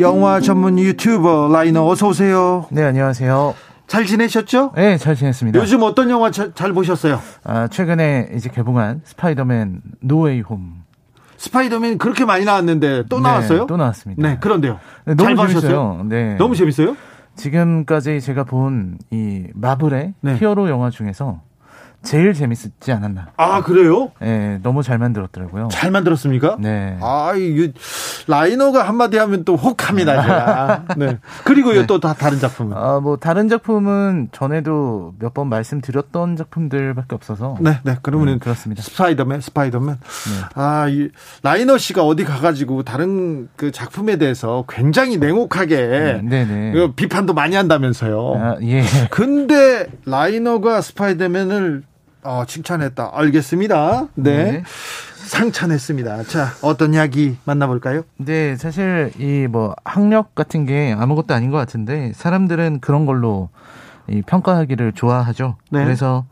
영화 전문 유튜버 라이너, 어서 오세요. 네, 안녕하세요. 잘 지내셨죠? 네, 잘 지냈습니다. 요즘 어떤 영화 잘 보셨어요? 최근에 이제 개봉한 스파이더맨 노웨이 홈. 스파이더맨 그렇게 많이 나왔는데 또 나왔어요? 네, 또 나왔습니다. 네, 그런데요. 네, 너무 재밌어요. 네. 너무 재밌어요? 지금까지 제가 본 이 마블의 히어로 영화 중에서 제일 재밌었지 않았나. 아, 그래요? 네, 너무 잘 만들었더라고요. 잘 만들었습니까? 네. 아, 이 라이너가 한마디 하면 또 혹합니다, 제가. 네. 그리고요, 네. 또 다른 작품은? 뭐, 다른 작품은 전에도 몇 번 말씀드렸던 작품들밖에 없어서. 네, 네. 그러면 그렇습니다. 스파이더맨. 네. 아, 이 라이너 씨가 어디 가가지고 다른 그 작품에 대해서 굉장히 냉혹하게. 네. 비판도 많이 한다면서요. 아, 예. 근데 라이너가 스파이더맨을 칭찬했다. 알겠습니다. 네. 상찬했습니다. 자, 어떤 이야기 만나볼까요? 네, 사실 이 뭐 학력 같은 게 아무것도 아닌 것 같은데 사람들은 그런 걸로 이 평가하기를 좋아하죠. 네. 그래서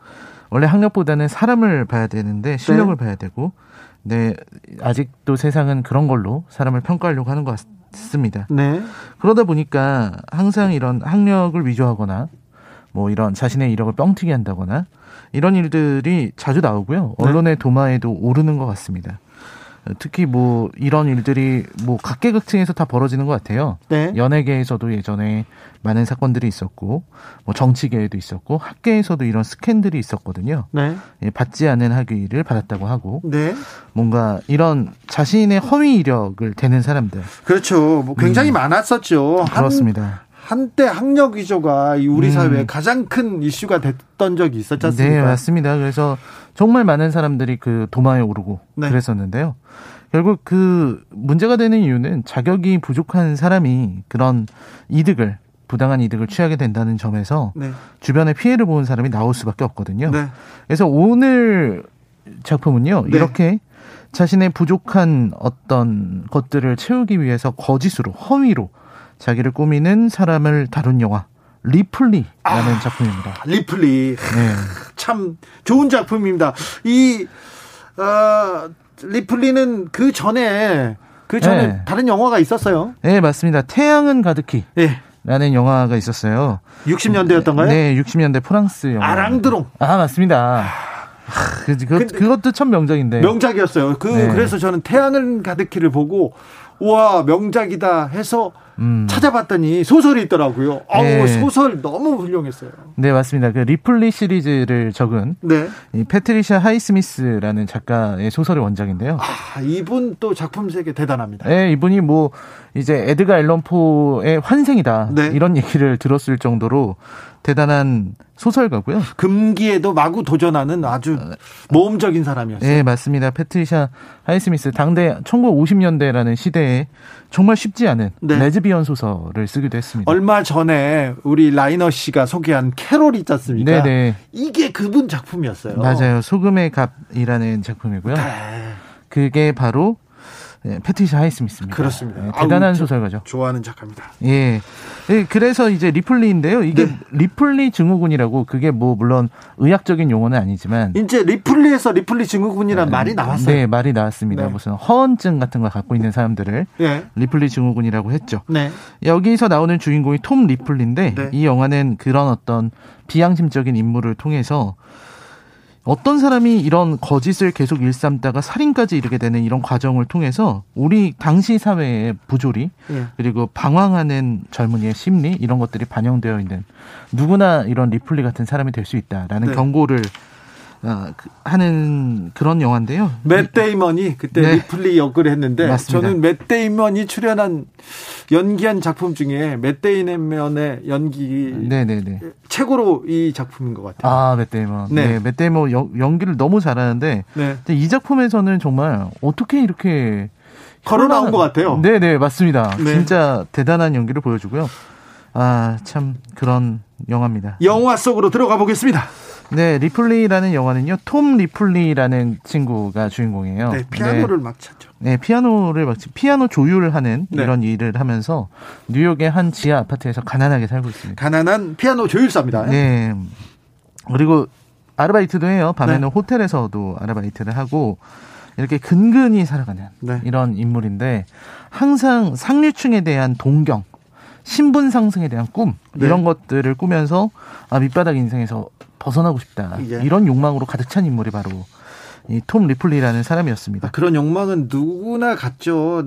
원래 학력보다는 사람을 봐야 되는데 실력을 봐야 되고, 네, 아직도 세상은 그런 걸로 사람을 평가하려고 하는 것 같습니다. 네. 그러다 보니까 항상 이런 학력을 위조하거나 뭐 이런 자신의 이력을 뻥튀기 한다거나 이런 일들이 자주 나오고요. 언론의 도마에도 오르는 것 같습니다. 특히 뭐 이런 일들이 뭐 각계각층에서 다 벌어지는 것 같아요. 네. 연예계에서도 예전에 많은 사건들이 있었고, 뭐 정치계에도 있었고, 학계에서도 이런 스캔들이 있었거든요. 네. 예, 받지 않은 학위를 받았다고 하고, 네. 뭔가 이런 자신의 허위 이력을 대는 사람들. 그렇죠. 뭐 굉장히 많았었죠. 그렇습니다. 한때 학력 위조가 우리 사회에 가장 큰 이슈가 됐던 적이 있었지 않습니까? 네, 맞습니다. 그래서 정말 많은 사람들이 그 도마에 오르고 그랬었는데요. 결국 그 문제가 되는 이유는 자격이 부족한 사람이 그런 이득을, 부당한 이득을 취하게 된다는 점에서 주변에 피해를 보는 사람이 나올 수밖에 없거든요. 네. 그래서 오늘 작품은요, 이렇게 자신의 부족한 어떤 것들을 채우기 위해서 거짓으로, 허위로 자기를 꾸미는 사람을 다룬 영화 리플리라는 작품입니다. 리플리, 네. 참 좋은 작품입니다. 이 리플리는 그 전에 네. 다른 영화가 있었어요. 네, 맞습니다. 태양은 가득히. 네. 라는 영화가 있었어요. 60년대였던가요? 네, 60년대 프랑스 영화. 아랑드롱. 아, 맞습니다. 그것도 참 명작인데. 명작이었어요. 그래서 저는 태양은 가득히를 보고, 우와, 명작이다 해서 찾아봤더니 소설이 있더라고요. 아우, 소설 너무 훌륭했어요. 네, 맞습니다. 그 리플리 시리즈를 적은 이 패트리샤 하이스미스라는 작가의 소설의 원작인데요. 아, 이분 또 작품 세계 대단합니다. 네, 이분이 뭐 이제 에드가 앨런 포의 환생이다, 이런 얘기를 들었을 정도로 대단한 소설가고요. 금기에도 마구 도전하는 아주 모험적인 사람이었어요. 네, 맞습니다. 패트리샤 하이스미스, 당대 1950년대라는 시대에 정말 쉽지 않은 레즈비언 소설을 쓰기도 했습니다. 얼마 전에 우리 라이너 씨가 소개한 캐롤 있지 않습니까? 네네. 이게 그분 작품이었어요. 맞아요. 소금의 갑이라는 작품이고요. 그게 바로 패트리샤 하이스미스입니다. 그렇습니다. 네, 대단한 소설가죠. 좋아하는 작가입니다. 예. 네, 그래서 이제 리플리인데요. 이게 리플리 증후군이라고, 그게 뭐 물론 의학적인 용어는 아니지만 이제 리플리에서 리플리 증후군이라는 말이 나왔어요. 네, 말이 나왔습니다. 네. 무슨 허언증 같은 걸 갖고 있는 사람들을 리플리 증후군이라고 했죠. 네. 여기서 나오는 주인공이 톰 리플리인데 이 영화는 그런 어떤 비양심적인 인물을 통해서 어떤 사람이 이런 거짓을 계속 일삼다가 살인까지 이르게 되는 이런 과정을 통해서 우리 당시 사회의 부조리, 그리고 방황하는 젊은이의 심리, 이런 것들이 반영되어 있는, 누구나 이런 리플리 같은 사람이 될 수 있다라는 경고를 하는 그런 영화인데요. 맷 데이먼이 그때 리플리 역을 했는데, 맞습니다. 저는 맷 데이먼이 연기한 작품 중에 맷 데이먼의 연기 최고로 이 작품인 것 같아요. 아, 맷 데이먼. 네, 맷 데이먼 연기를 너무 잘하는데, 이 작품에서는 정말 어떻게 이렇게 걸어 나온 것 같아요. 네네, 맞습니다. 네. 진짜 대단한 연기를 보여주고요. 아, 참 그런 영화입니다. 영화 속으로 들어가 보겠습니다. 네, 리플리라는 영화는요, 톰 리플리라는 친구가 주인공이에요. 네, 피아노를 막 찾죠. 네, 피아노 조율을 하는 네. 이런 일을 하면서 뉴욕의 한 지하 아파트에서 가난하게 살고 있습니다. 가난한 피아노 조율사입니다. 네. 그리고 아르바이트도 해요. 밤에는 네. 호텔에서도 아르바이트를 하고 이렇게 근근히 살아가는 네. 이런 인물인데, 항상 상류층에 대한 동경, 신분 상승에 대한 꿈, 네. 이런 것들을 꾸면서 아, 밑바닥 인생에서 벗어나고 싶다. 예. 이런 욕망으로 가득 찬 인물이 바로 이 톰 리플리라는 사람이었습니다. 아, 그런 욕망은 누구나 갖죠.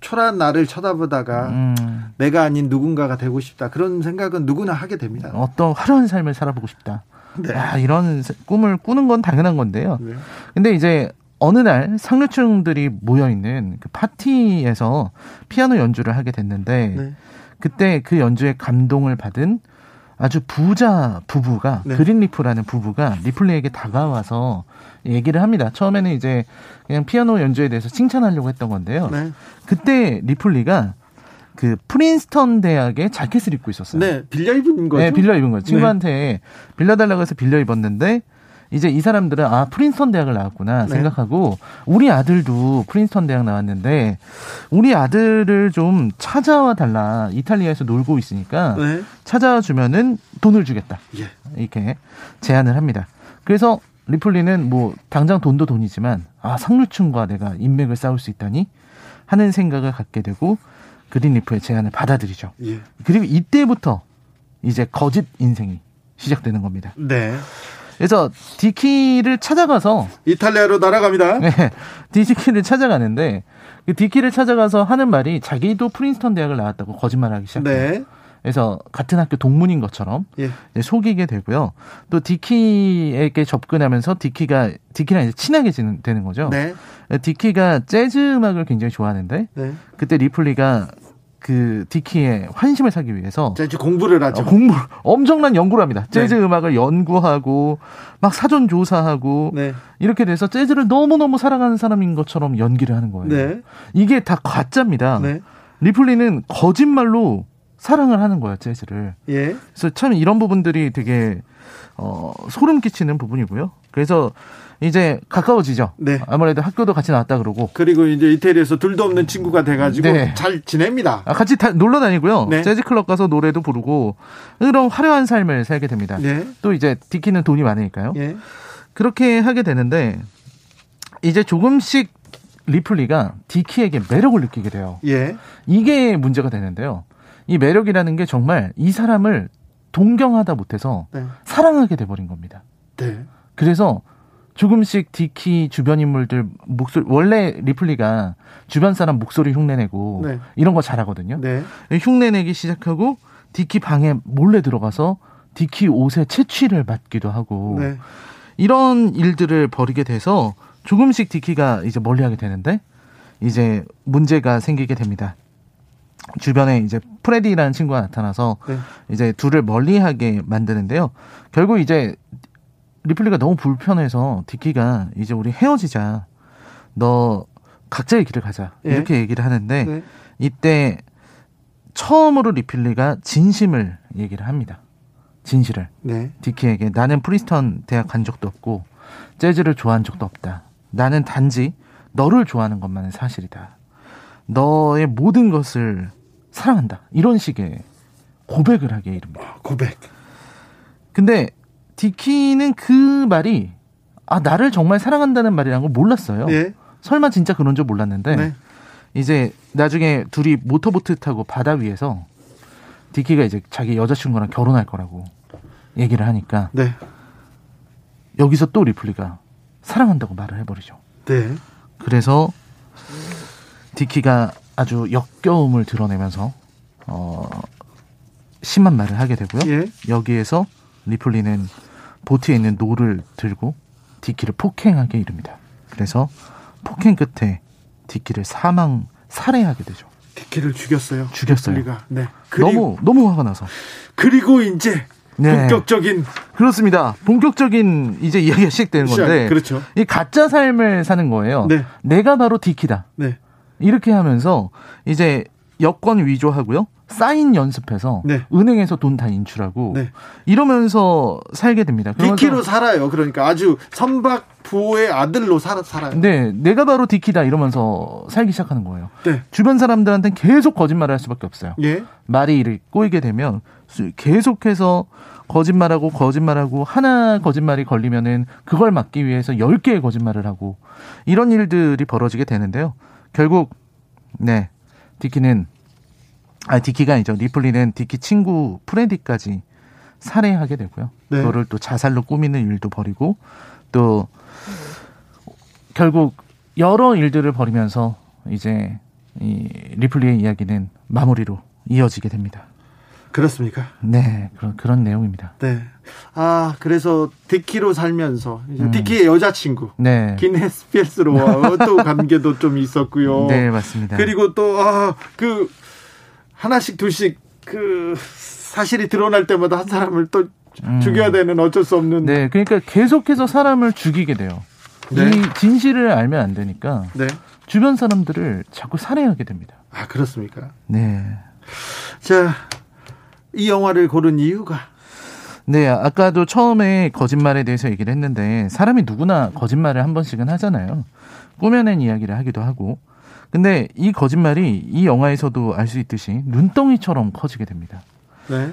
초라한 나를 쳐다보다가 내가 아닌 누군가가 되고 싶다. 그런 생각은 누구나 하게 됩니다. 어떤 화려한 삶을 살아보고 싶다. 네. 아, 이런 꿈을 꾸는 건 당연한 건데요. 네. 근데 이제 어느 날 상류층들이 모여있는 그 파티에서 피아노 연주를 하게 됐는데 네. 그때 그 연주에 감동을 받은 아주 부자 부부가 네. 그린리프라는 부부가 리플리에게 다가와서 얘기를 합니다. 처음에는 이제 그냥 피아노 연주에 대해서 칭찬하려고 했던 건데요. 네. 그때 리플리가 그 프린스턴 대학의 자켓을 입고 있었어요. 네, 빌려 입은 거죠. 네, 빌려 입은 거예요. 친구한테 네. 빌려달라고 해서 빌려 입었는데 이제 이 사람들은 아, 프린스턴 대학을 나왔구나 네. 생각하고, 우리 아들도 프린스턴 대학 나왔는데 우리 아들을 좀 찾아와 달라. 이탈리아에서 놀고 있으니까 네. 찾아와 주면은 돈을 주겠다. 예. 이렇게 제안을 합니다. 그래서 리플리는 뭐 당장 돈도 돈이지만 아, 상류층과 내가 인맥을 쌓을 수 있다니 하는 생각을 갖게 되고 그린리프의 제안을 받아들이죠. 예. 그리고 이때부터 이제 거짓 인생이 시작되는 겁니다. 네. 그래서 디키를 찾아가서 이탈리아로 날아갑니다. 네, 디키를 찾아가는데 디키를 찾아가서 하는 말이 자기도 프린스턴 대학을 나왔다고 거짓말하기 시작해요. 네. 그래서 같은 학교 동문인 것처럼 예. 속이게 되고요. 또 디키에게 접근하면서 디키랑 이제 친하게 되는 거죠. 네. 디키가 재즈 음악을 굉장히 좋아하는데 네. 그때 리플리가 그 디키의 환심을 사기 위해서 재즈 공부를 하죠. 엄청난 연구를 합니다. 재즈 네. 음악을 연구하고 막 사전 조사하고 네. 이렇게 돼서 재즈를 너무너무 사랑하는 사람인 것처럼 연기를 하는 거예요. 네. 이게 다 가짜입니다. 네. 리플리는 거짓말로 사랑을 하는 거야, 재즈를. 예. 그래서 참 이런 부분들이 되게 소름 끼치는 부분이고요. 그래서 이제 가까워지죠. 네. 아무래도 학교도 같이 나왔다 그러고. 그리고 이제 이태리에서 둘도 없는 친구가 돼가지고 네. 잘 지냅니다. 아, 같이 놀러 다니고요. 네. 재즈 클럽 가서 노래도 부르고 이런 화려한 삶을 살게 됩니다. 네. 또 이제 디키는 돈이 많으니까요. 네. 그렇게 하게 되는데 이제 조금씩 리플리가 디키에게 매력을 느끼게 돼요. 예. 이게 문제가 되는데요. 이 매력이라는 게 정말 이 사람을 동경하다 못해서 네. 사랑하게 돼버린 겁니다. 네. 그래서 조금씩 디키 주변 인물들 목소리, 원래 리플리가 주변 사람 목소리 흉내내고 네. 이런 거 잘하거든요. 네. 흉내내기 시작하고 디키 방에 몰래 들어가서 디키 옷에 채취를 맡기도 하고 네. 이런 일들을 벌이게 돼서 조금씩 디키가 이제 멀리하게 되는데 이제 문제가 생기게 됩니다. 주변에 이제 프레디라는 친구가 나타나서 네. 이제 둘을 멀리하게 만드는데요. 결국 이제 리플리가 너무 불편해서 디키가 이제 우리 헤어지자. 너 각자의 길을 가자. 예. 이렇게 얘기를 하는데 네. 이때 처음으로 리플리가 진심을 얘기를 합니다. 진실을. 네. 디키에게 나는 프린스턴 대학 간 적도 없고 재즈를 좋아한 적도 없다. 나는 단지 너를 좋아하는 것만은 사실이다. 너의 모든 것을 사랑한다. 이런 식의 고백을 하게 이릅니다. 고백. 근데 디키는 그 말이 아, 나를 정말 사랑한다는 말이라는 걸 몰랐어요. 네. 설마 진짜 그런 줄 몰랐는데 네. 이제 나중에 둘이 모터보트 타고 바다 위에서 디키가 이제 자기 여자친구랑 결혼할 거라고 얘기를 하니까 네. 여기서 또 리플리가 사랑한다고 말을 해버리죠. 네. 그래서 디키가 아주 역겨움을 드러내면서 심한 말을 하게 되고요. 예. 여기에서 리플리는 보트에 있는 노를 들고 디키를 폭행하게 이릅니다. 그래서 폭행 끝에 디키를 살해하게 되죠. 디키를 죽였어요. 리플리가. 네. 너무 화가 나서. 그리고 이제 네. 본격적인 그렇습니다. 본격적인 이제 이야기가 시작되는 건데. 그렇죠. 이 가짜 삶을 사는 거예요. 네. 내가 바로 디키다. 네. 이렇게 하면서 이제 여권 위조하고요. 사인 연습해서 네. 은행에서 돈 다 인출하고 네. 이러면서 살게 됩니다. 디키로 살아요. 그러니까 아주 선박 부호의 아들로 살아요. 네, 내가 바로 디키다 이러면서 살기 시작하는 거예요. 네. 주변 사람들한테는 계속 거짓말을 할 수밖에 없어요. 예. 말이 이렇게 꼬이게 되면 계속해서 거짓말하고 하나 거짓말이 걸리면은 그걸 막기 위해서 10개의 거짓말을 하고 이런 일들이 벌어지게 되는데요. 결국 네 디키가 아니죠. 리플리는 디키 친구 프레디까지 살해하게 되고요. 네. 그거를 또 자살로 꾸미는 일도 벌이고 또 결국 여러 일들을 벌이면서 이제 이 리플리의 이야기는 마무리로 이어지게 됩니다. 그렇습니까? 네, 그런 내용입니다. 네, 아 그래서 디키로 살면서 이제 디키의 여자친구, 네, 기네스 피엘스로와 또 관계도 좀 있었고요. 네, 맞습니다. 그리고 또 아 그 하나씩 둘씩 그 사실이 드러날 때마다 한 사람을 또 죽여야 되는 어쩔 수 없는. 네, 그러니까 계속해서 사람을 죽이게 돼요. 네. 이 진실을 알면 안 되니까 네. 주변 사람들을 자꾸 살해하게 됩니다. 아 그렇습니까? 네. 자, 이 영화를 고른 이유가. 네, 아까도 처음에 거짓말에 대해서 얘기를 했는데 사람이 누구나 거짓말을 한 번씩은 하잖아요. 꾸며낸 이야기를 하기도 하고. 근데 이 거짓말이 이 영화에서도 알 수 있듯이 눈덩이처럼 커지게 됩니다. 네.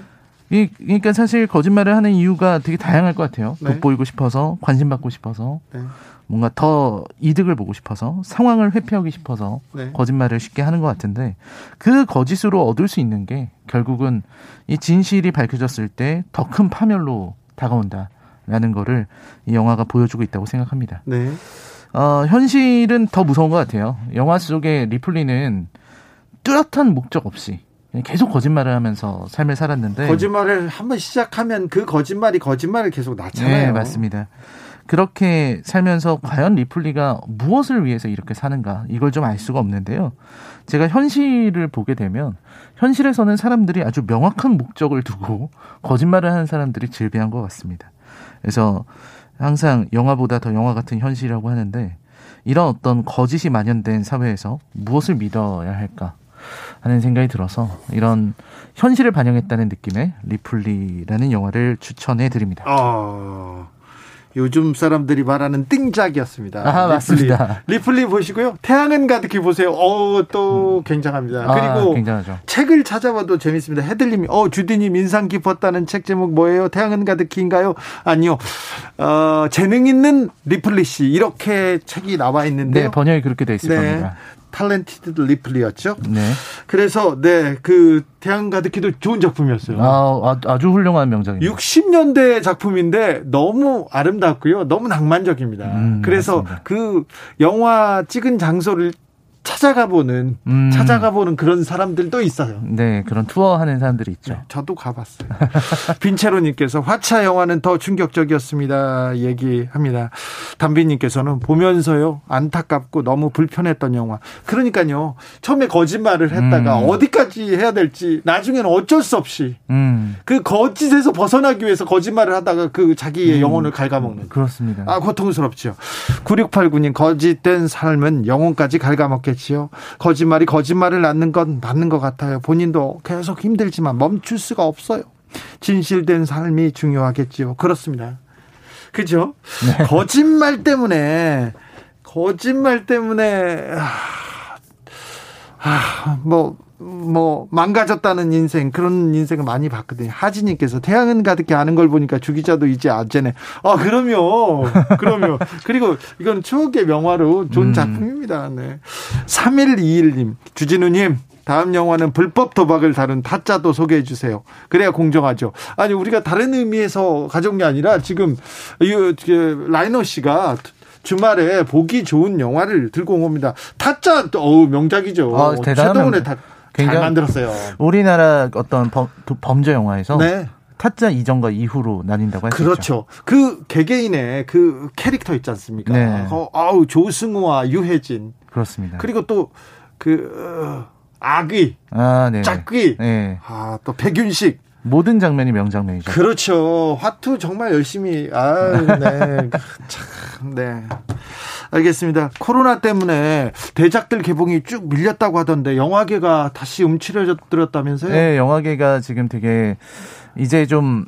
그러니까 사실 거짓말을 하는 이유가 되게 다양할 것 같아요. 네. 돋보이고 싶어서, 관심받고 싶어서, 네. 뭔가 더 이득을 보고 싶어서, 상황을 회피하기 싶어서 네. 거짓말을 쉽게 하는 것 같은데 그 거짓으로 얻을 수 있는 게 결국은 이 진실이 밝혀졌을 때 더 큰 파멸로 다가온다라는 거를 이 영화가 보여주고 있다고 생각합니다. 네. 현실은 더 무서운 것 같아요. 영화 속의 리플리는 뚜렷한 목적 없이 계속 거짓말을 하면서 삶을 살았는데 거짓말을 한번 시작하면 그 거짓말이 계속 나잖아요. 네, 맞습니다. 그렇게 살면서 과연 리플리가 무엇을 위해서 이렇게 사는가 이걸 좀 알 수가 없는데요. 제가 현실을 보게 되면 현실에서는 사람들이 아주 명확한 목적을 두고 거짓말을 하는 사람들이 즐비한 것 같습니다. 그래서 항상 영화보다 더 영화 같은 현실이라고 하는데 이런 어떤 거짓이 만연된 사회에서 무엇을 믿어야 할까 하는 생각이 들어서 이런 현실을 반영했다는 느낌의 리플리라는 영화를 추천해드립니다. 요즘 사람들이 말하는 띵작이었습니다. 아, 리플리. 맞습니다. 리플리 보시고요. 태양은 가득히 보세요. 또 굉장합니다. 그리고 굉장하죠. 책을 찾아봐도 재밌습니다. 해들님이 주디님 인상 깊었다는 책 제목 뭐예요? 태양은 가득히인가요? 아니요. 재능 있는 리플리 씨 이렇게 책이 나와 있는데요. 네, 번역이 그렇게 돼 있을 겁니다. 탤런티드 리플리였죠. 네. 그래서 네, 그 태양 가득히도 좋은 작품이었어요. 아주 훌륭한 명작입니다. 60년대 작품인데 너무 아름답고요. 너무 낭만적입니다. 그래서 맞습니다. 그 영화 찍은 장소를 찾아가보는 그런 사람들도 있어요. 네, 그런 투어하는 사람들이 있죠. 네, 저도 가봤어요. 빈체로님께서 화차 영화는 더 충격적이었습니다. 얘기합니다. 담비님께서는 보면서요 안타깝고 너무 불편했던 영화. 그러니까요 처음에 거짓말을 했다가 어디까지 해야 될지 나중에는 어쩔 수 없이 그 거짓에서 벗어나기 위해서 거짓말을 하다가 그 자기의 영혼을 갉아먹는. 그렇습니다. 아 고통스럽죠. 9689님 거짓된 삶은 영혼까지 갉아먹게. 지요. 거짓말이 거짓말을 낳는 건 맞는 것 같아요. 본인도 계속 힘들지만 멈출 수가 없어요. 진실된 삶이 중요하겠지요. 그렇습니다. 그죠? 네. 거짓말 때문에 망가졌다는 인생, 그런 인생을 많이 봤거든요. 하진님께서 태양은 가득히 아는 걸 보니까 주기자도 이제 아재네. 그럼요. 그리고 이건 추억의 명화로 좋은 작품입니다. 네. 3121님, 주진우님, 다음 영화는 불법 도박을 다룬 타짜도 소개해 주세요. 그래야 공정하죠. 아니, 우리가 다른 의미에서 가져온 게 아니라 지금 라이너 씨가 주말에 보기 좋은 영화를 들고 온 겁니다. 타짜, 명작이죠. 최동훈의 타짜. 잘 만들었어요. 우리나라 어떤 범죄 영화에서 네. 타짜 이전과 이후로 나뉜다고 할 수 있죠. 그렇죠. 그 개개인의 그 캐릭터 있지 않습니까? 네. 조승우와 유해진. 그렇습니다. 그리고 또 그 악귀, 네. 짝귀, 네. 또 백윤식. 모든 장면이 명장면이죠. 그렇죠. 화투 정말 열심히. 네. 참, 네. 알겠습니다. 코로나 때문에 대작들 개봉이 쭉 밀렸다고 하던데 영화계가 다시 움츠러들었다면서요? 네, 영화계가 지금 되게 이제 좀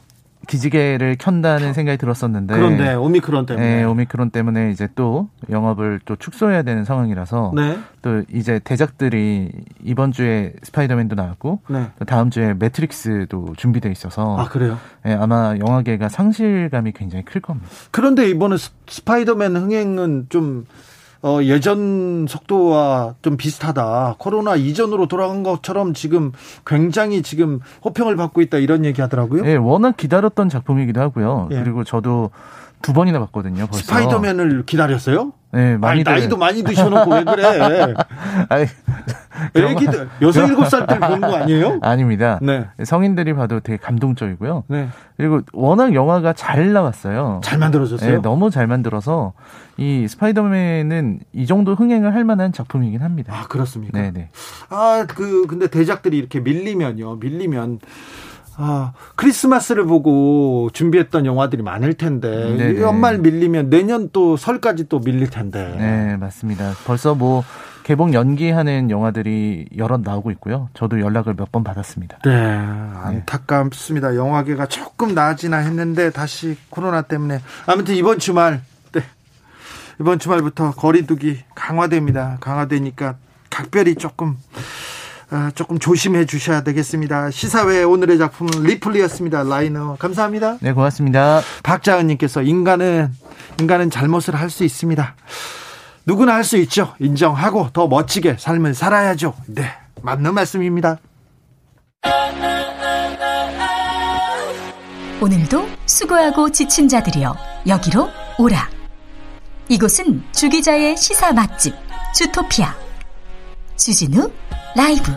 기지개를 켠다는 생각이 들었었는데. 그런데 오미크론 때문에. 네, 오미크론 때문에 이제 또 영업을 또 축소해야 되는 상황이라서. 네. 또 이제 대작들이 이번 주에 스파이더맨도 나왔고. 네. 또 다음 주에 매트릭스도 준비되어 있어서. 아, 그래요? 네, 아마 영화계가 상실감이 굉장히 클 겁니다. 그런데 이번에 스파이더맨 흥행은 좀 예전 속도와 좀 비슷하다. 코로나 이전으로 돌아간 것처럼 지금 굉장히 지금 호평을 받고 있다 이런 얘기 하더라고요. 네, 워낙 기다렸던 작품이기도 하고요. 예. 그리고 저도 2번이나 봤거든요. 벌써. 스파이더맨을 기다렸어요? 네, 많이. 나이도 많이 드셔놓고 왜 그래? 아니, 애기들 6, 7살 때 보는 거 아니에요? 아닙니다. 네. 성인들이 봐도 되게 감동적이고요. 네. 그리고 워낙 영화가 잘 나왔어요. 잘 만들어졌어요. 네, 너무 잘 만들어서 이 스파이더맨은 이 정도 흥행을 할 만한 작품이긴 합니다. 아, 그렇습니까? 네네. 아, 근데 대작들이 이렇게 밀리면. 아, 크리스마스를 보고 준비했던 영화들이 많을 텐데 네네. 연말 밀리면 내년 또 설까지 또 밀릴 텐데. 네, 맞습니다. 벌써 뭐 개봉 연기하는 영화들이 여러 나오고 있고요. 저도 연락을 몇 번 받았습니다. 네, 안타깝습니다. 영화계가 조금 나아지나 했는데 다시 코로나 때문에. 아무튼 이번 주말부터 거리두기 강화됩니다. 강화되니까 각별히 조금 조심해 주셔야 되겠습니다. 시사회 오늘의 작품은 리플리였습니다. 라이너 감사합니다. 네, 고맙습니다. 박자은님께서 인간은 잘못을 할 수 있습니다. 누구나 할 수 있죠. 인정하고 더 멋지게 삶을 살아야죠. 네, 맞는 말씀입니다. 오늘도 수고하고 지친 자들이여 여기로 오라. 이곳은 주기자의 시사 맛집 주토피아 주진우 라이브.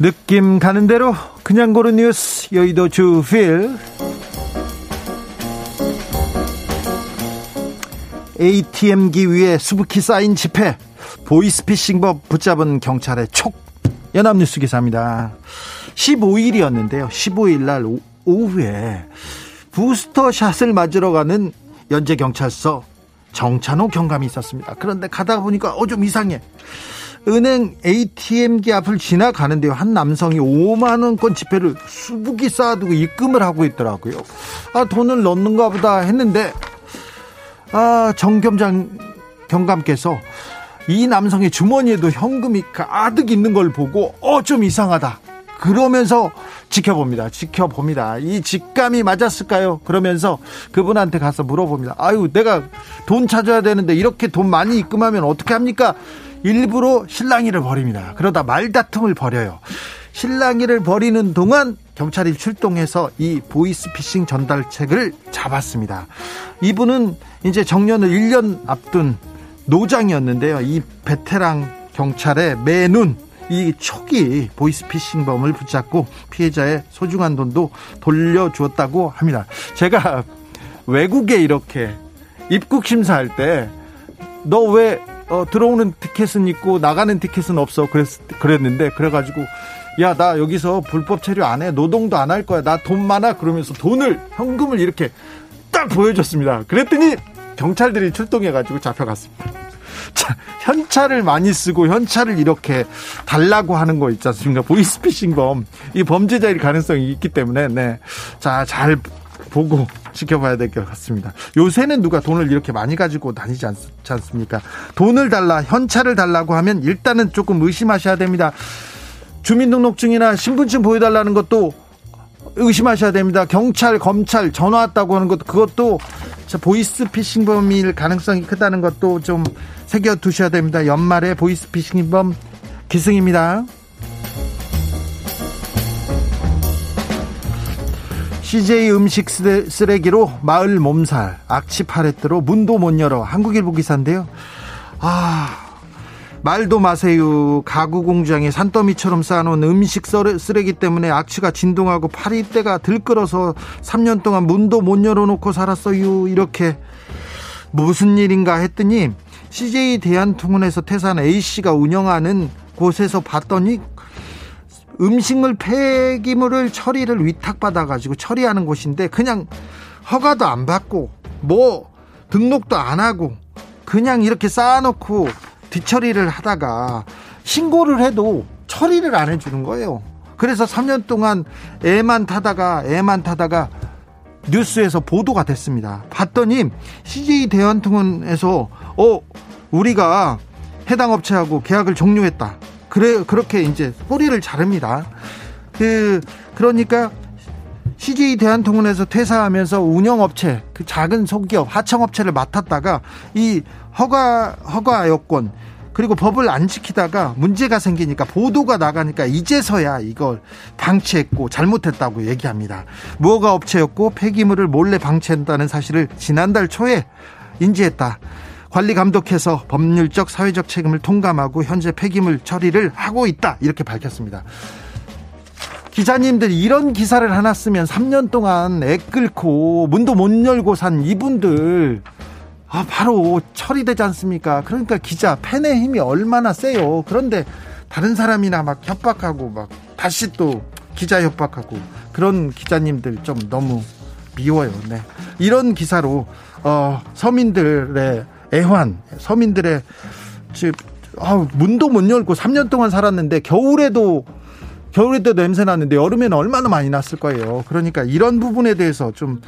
느낌 가는 대로 그냥 고른 뉴스 여의도 주필. ATM기 위에 수북히 쌓인 지폐, 보이스피싱법 붙잡은 경찰의 촉. 연합뉴스 기사입니다. 15일이었는데요 15일 날 오후에 부스터샷을 맞으러 가는 연제경찰서 정찬호 경감이 있었습니다. 그런데 가다 보니까 좀 이상해. 은행 ATM기 앞을 지나가는데요, 한 남성이 5만원권 지폐를 수북이 쌓아두고 입금을 하고 있더라고요. 아, 돈을 넣는가 보다 했는데 경감께서 이 남성의 주머니에도 현금이 가득 있는 걸 보고 좀 이상하다 그러면서 지켜봅니다. 이 직감이 맞았을까요? 그러면서 그분한테 가서 물어봅니다. 아유, 내가 돈 찾아야 되는데 이렇게 돈 많이 입금하면 어떻게 합니까? 일부러 실랑이를 벌입니다. 그러다 말다툼을 벌여요. 실랑이를 벌이는 동안 경찰이 출동해서 이 보이스피싱 전달책을 잡았습니다. 이분은 이제 정년을 1년 앞둔 노장이었는데요. 이 베테랑 경찰의 매눈, 이 촉이 보이스피싱범을 붙잡고 피해자의 소중한 돈도 돌려주었다고 합니다. 제가 외국에 이렇게 입국 심사할 때 너 왜 들어오는 티켓은 있고 나가는 티켓은 없어 그랬는데 그래가지고 야, 나 여기서 불법 체류 안 해, 노동도 안 할 거야, 나 돈 많아 그러면서 현금을 이렇게 딱 보여줬습니다. 그랬더니 경찰들이 출동해가지고 잡혀갔습니다. 현찰을 많이 쓰고 현찰을 이렇게 달라고 하는 거 있지 않습니까? 보이스피싱범, 이 범죄자일 가능성이 있기 때문에. 네, 자, 잘 보고 지켜봐야 될 것 같습니다. 요새는 누가 돈을 이렇게 많이 가지고 다니지 않습니까? 돈을 현찰을 달라고 하면 일단은 조금 의심하셔야 됩니다. 주민등록증이나 신분증 보여달라는 것도 의심하셔야 됩니다. 경찰, 검찰 전화 왔다고 하는 것도, 그것도 보이스피싱범일 가능성이 크다는 것도 좀 새겨두셔야 됩니다. 연말에 보이스피싱범 기승입니다. CJ 음식 쓰레기로 마을 몸살, 악취 팔레트로 문도 못 열어. 한국일보 기사인데요. 말도 마세요. 가구 공장에 산더미처럼 쌓아놓은 음식 쓰레기 때문에 악취가 진동하고 파리떼가 들끓어서 3년 동안 문도 못 열어놓고 살았어요. 이렇게 무슨 일인가 했더니 CJ 대한통운에서 퇴사한 A씨가 운영하는 곳에서 봤더니 음식물 폐기물을 처리를 위탁받아가지고 처리하는 곳인데 그냥 허가도 안 받고 뭐 등록도 안 하고 그냥 이렇게 쌓아놓고 뒤처리를 하다가 신고를 해도 처리를 안 해주는 거예요. 그래서 3년 동안 애만 타다가 뉴스에서 보도가 됐습니다. 봤더니 CJ 대한통운에서 우리가 해당 업체하고 계약을 종료했다. 그렇게 이제 소리를 자릅니다. 그러니까 CJ 대한통운에서 퇴사하면서 운영업체, 그 작은 소기업, 하청업체를 맡았다가 이 허가 여건 그리고 법을 안 지키다가 문제가 생기니까 보도가 나가니까 이제서야 이걸 방치했고 잘못했다고 얘기합니다. 무허가 업체였고 폐기물을 몰래 방치한다는 사실을 지난달 초에 인지했다. 관리 감독해서 법률적 사회적 책임을 통감하고 현재 폐기물 처리를 하고 있다. 이렇게 밝혔습니다. 기자님들, 이런 기사를 하나 쓰면 3년 동안 애 끓고 문도 못 열고 산 이분들 바로 처리되지 않습니까? 그러니까 기자, 팬의 힘이 얼마나 세요. 그런데 다른 사람이나 막 협박하고 막 다시 또 기자 협박하고 그런 기자님들 좀 너무 미워요. 네. 이런 기사로 서민들의 애환, 서민들의 문도 못 열고 3년 동안 살았는데 겨울에도 냄새 나는데 여름에는 얼마나 많이 났을 거예요. 그러니까 이런 부분에 대해서 좀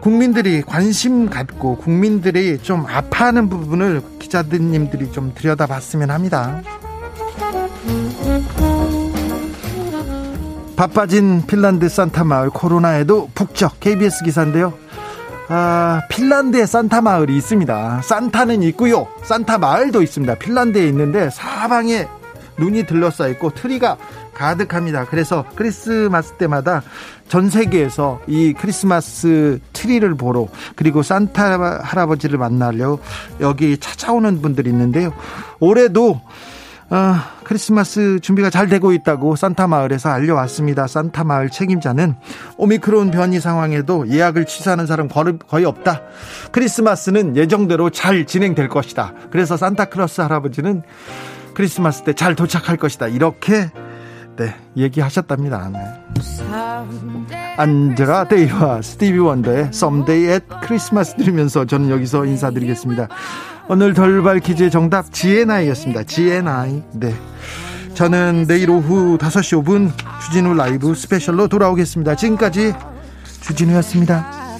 국민들이 관심 갖고 국민들이 좀 아파하는 부분을 기자들님들이 좀 들여다봤으면 합니다. 바빠진 핀란드 산타 마을, 코로나에도 북적. KBS 기사인데요. 핀란드에 산타 마을이 있습니다. 산타는 있고요, 산타 마을도 있습니다. 핀란드에 있는데 사방에 눈이 들러싸 있고 트리가 가득합니다. 그래서 크리스마스 때마다 전 세계에서 이 크리스마스 트리를 보러, 그리고 산타 할아버지를 만나려 여기 찾아오는 분들이 있는데요. 올해도 크리스마스 준비가 잘 되고 있다고 산타 마을에서 알려왔습니다. 산타 마을 책임자는 오미크론 변이 상황에도 예약을 취소하는 사람 거의 없다. 크리스마스는 예정대로 잘 진행될 것이다. 그래서 산타클로스 할아버지는 크리스마스 때 잘 도착할 것이다. 이렇게 얘기하셨답니다. 네. 안드라 데이와 스티비 원더의 Someday at Christmas 들으면서 저는 여기서 인사드리겠습니다. 오늘 돌발 퀴즈의 정답 GNI였습니다. GNI. 네. 저는 내일 오후 5시 5분 주진우 라이브 스페셜로 돌아오겠습니다. 지금까지 주진우였습니다.